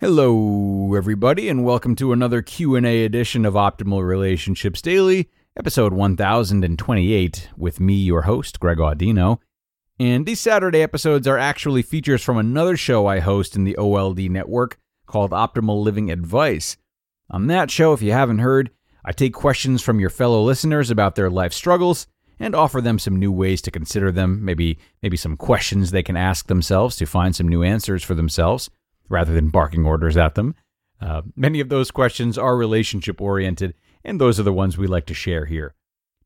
Hello, everybody, and welcome to another Q&A edition of Optimal Relationships Daily, episode 1028, with me, your host, Greg Audino. And these Saturday episodes are actually features from another show I host in the OLD network called Optimal Living Advice. On that show, if you haven't heard, I take questions from your fellow listeners about their life struggles and offer them some new ways to consider them, maybe some questions they can ask themselves to find some new answers for themselves, rather than barking orders at them. Many of those questions are relationship-oriented, and those are the ones we like to share here.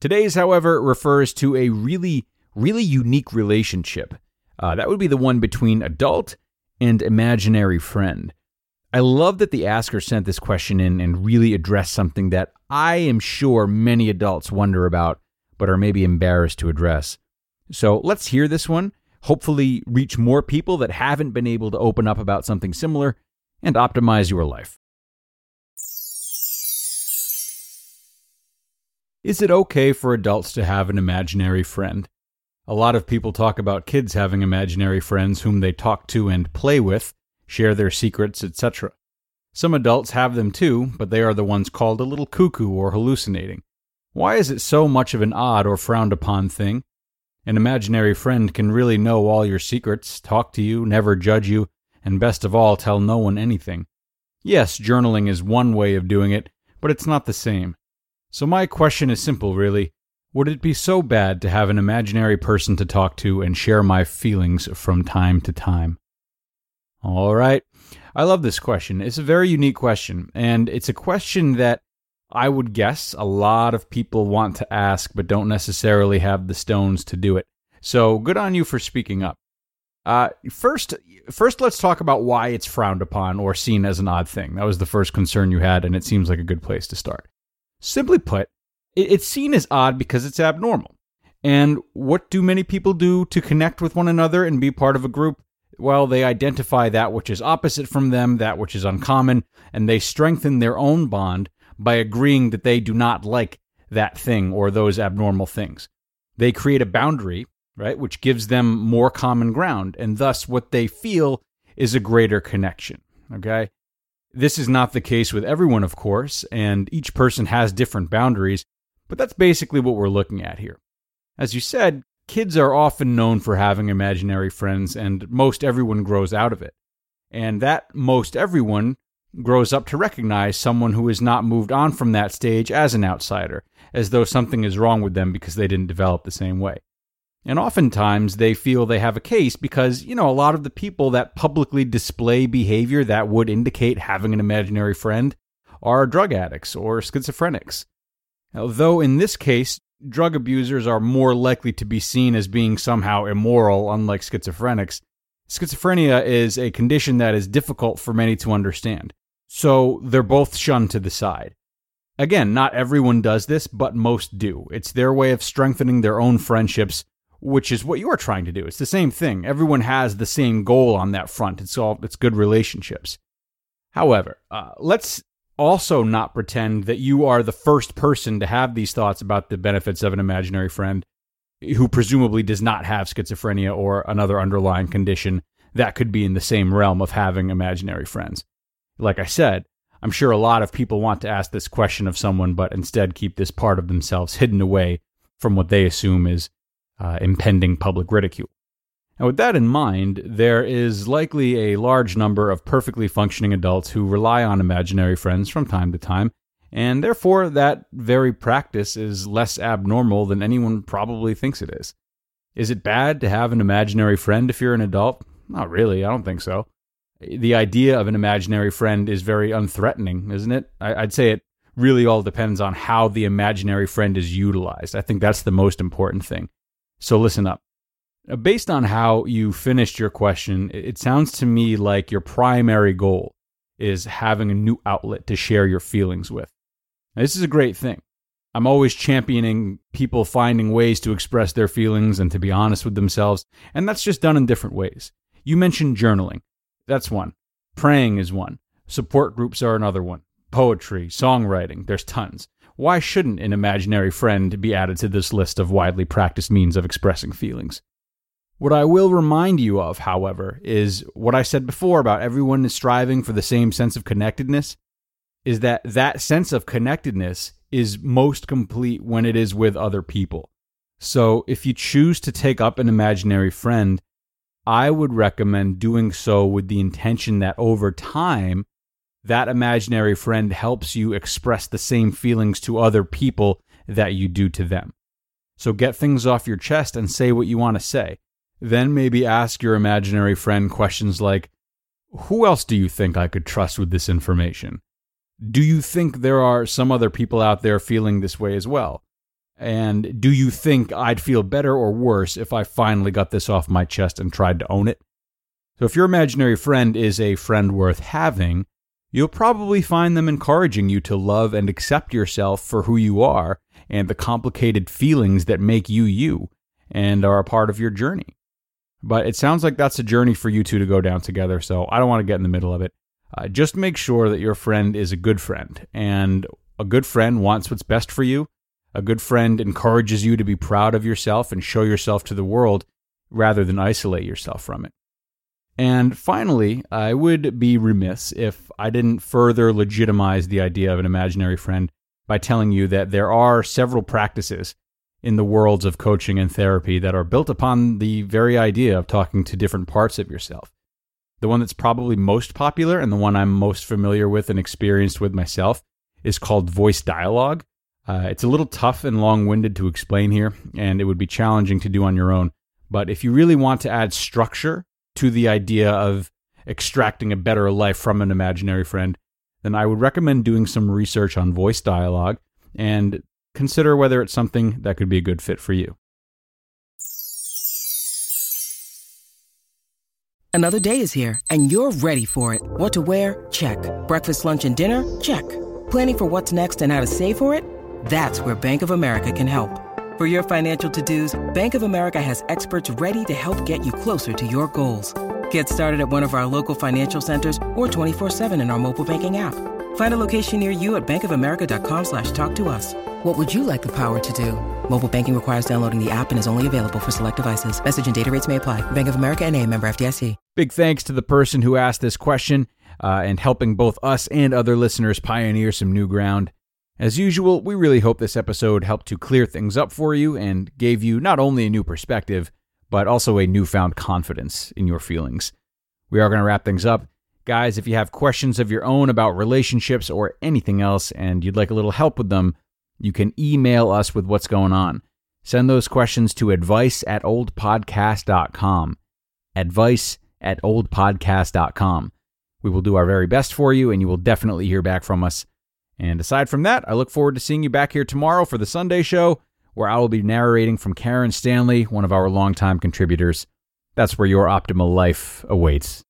Today's, however, refers to a really, really unique relationship. That would be the one between adult and imaginary friend. I love that the asker sent this question in and really addressed something that I am sure many adults wonder about, but are maybe embarrassed to address. So let's hear this one. Hopefully reach more people that haven't been able to open up about something similar, and optimize your life. Is it okay for adults to have an imaginary friend? A lot of people talk about kids having imaginary friends whom they talk to and play with, share their secrets, etc. Some adults have them too, but they are the ones called a little cuckoo or hallucinating. Why is it so much of an odd or frowned upon thing? An imaginary friend can really know all your secrets, talk to you, never judge you, and best of all, tell no one anything. Yes, journaling is one way of doing it, but it's not the same. So my question is simple, really. Would it be so bad to have an imaginary person to talk to and share my feelings from time to time? All right. I love this question. It's a very unique question, and it's a question that I would guess a lot of people want to ask but don't necessarily have the stones to do it. So good on you for speaking up. First, let's talk about why it's frowned upon or seen as an odd thing. That was the first concern you had, and it seems like a good place to start. Simply put, it's seen as odd because it's abnormal. And what do many people do to connect with one another and be part of a group? Well, they identify that which is opposite from them, that which is uncommon, and they strengthen their own bond by agreeing that they do not like that thing or those abnormal things. They create a boundary, right, which gives them more common ground, and thus what they feel is a greater connection, okay? This is not the case with everyone, of course, and each person has different boundaries, but that's basically what we're looking at here. As you said, kids are often known for having imaginary friends, and most everyone grows out of it. And that most everyone grows up to recognize someone who has not moved on from that stage as an outsider, as though something is wrong with them because they didn't develop the same way. And oftentimes, they feel they have a case because, a lot of the people that publicly display behavior that would indicate having an imaginary friend are drug addicts or schizophrenics. Although in this case, drug abusers are more likely to be seen as being somehow immoral, unlike schizophrenics. Schizophrenia is a condition that is difficult for many to understand. So they're both shunned to the side. Again, not everyone does this, but most do. It's their way of strengthening their own friendships, which is what you're trying to do. It's the same thing. Everyone has the same goal on that front. It's good relationships. However, let's also not pretend that you are the first person to have these thoughts about the benefits of an imaginary friend who presumably does not have schizophrenia or another underlying condition that could be in the same realm of having imaginary friends. Like I said, I'm sure a lot of people want to ask this question of someone, but instead keep this part of themselves hidden away from what they assume is impending public ridicule. Now, with that in mind, there is likely a large number of perfectly functioning adults who rely on imaginary friends from time to time, and therefore that very practice is less abnormal than anyone probably thinks it is. Is it bad to have an imaginary friend if you're an adult? Not really, I don't think so. The idea of an imaginary friend is very unthreatening, isn't it? I'd say it really all depends on how the imaginary friend is utilized. I think that's the most important thing. So listen up. Based on how you finished your question, it sounds to me like your primary goal is having a new outlet to share your feelings with. Now, this is a great thing. I'm always championing people finding ways to express their feelings and to be honest with themselves, and that's just done in different ways. You mentioned journaling. That's one. Praying is one. Support groups are another one. Poetry, songwriting, there's tons. Why shouldn't an imaginary friend be added to this list of widely practiced means of expressing feelings? What I will remind you of, however, is what I said before about everyone is striving for the same sense of connectedness, is that sense of connectedness is most complete when it is with other people. So if you choose to take up an imaginary friend, I would recommend doing so with the intention that over time, that imaginary friend helps you express the same feelings to other people that you do to them. So get things off your chest and say what you want to say. Then maybe ask your imaginary friend questions like, who else do you think I could trust with this information? Do you think there are some other people out there feeling this way as well? And do you think I'd feel better or worse if I finally got this off my chest and tried to own it? So if your imaginary friend is a friend worth having, you'll probably find them encouraging you to love and accept yourself for who you are and the complicated feelings that make you you and are a part of your journey. But it sounds like that's a journey for you two to go down together, so I don't want to get in the middle of it. Just make sure that your friend is a good friend, and a good friend wants what's best for you. A good friend encourages you to be proud of yourself and show yourself to the world rather than isolate yourself from it. And finally, I would be remiss if I didn't further legitimize the idea of an imaginary friend by telling you that there are several practices in the worlds of coaching and therapy that are built upon the very idea of talking to different parts of yourself. The one that's probably most popular and the one I'm most familiar with and experienced with myself is called voice dialogue. It's a little tough and long-winded to explain here, and it would be challenging to do on your own. But if you really want to add structure to the idea of extracting a better life from an imaginary friend, then I would recommend doing some research on voice dialogue and consider whether it's something that could be a good fit for you. Another day is here, and you're ready for it. What to wear? Check. Breakfast, lunch, and dinner? Check. Planning for what's next and how to save for it? That's where Bank of America can help. For your financial to-dos, Bank of America has experts ready to help get you closer to your goals. Get started at one of our local financial centers or 24/7 in our mobile banking app. Find a location near you at bankofamerica.com/talktous. What would you like the power to do? Mobile banking requires downloading the app and is only available for select devices. Message and data rates may apply. Bank of America N.A., member FDIC. Big thanks to the person who asked this question and helping both us and other listeners pioneer some new ground. As usual, we really hope this episode helped to clear things up for you and gave you not only a new perspective, but also a newfound confidence in your feelings. We are going to wrap things up. Guys, if you have questions of your own about relationships or anything else and you'd like a little help with them, you can email us with what's going on. Send those questions to advice@oldpodcast.com. Advice@oldpodcast.com. We will do our very best for you, and you will definitely hear back from us. And aside from that, I look forward to seeing you back here tomorrow for the Sunday show, where I will be narrating from Karen Stanley, one of our longtime contributors. That's where your optimal life awaits.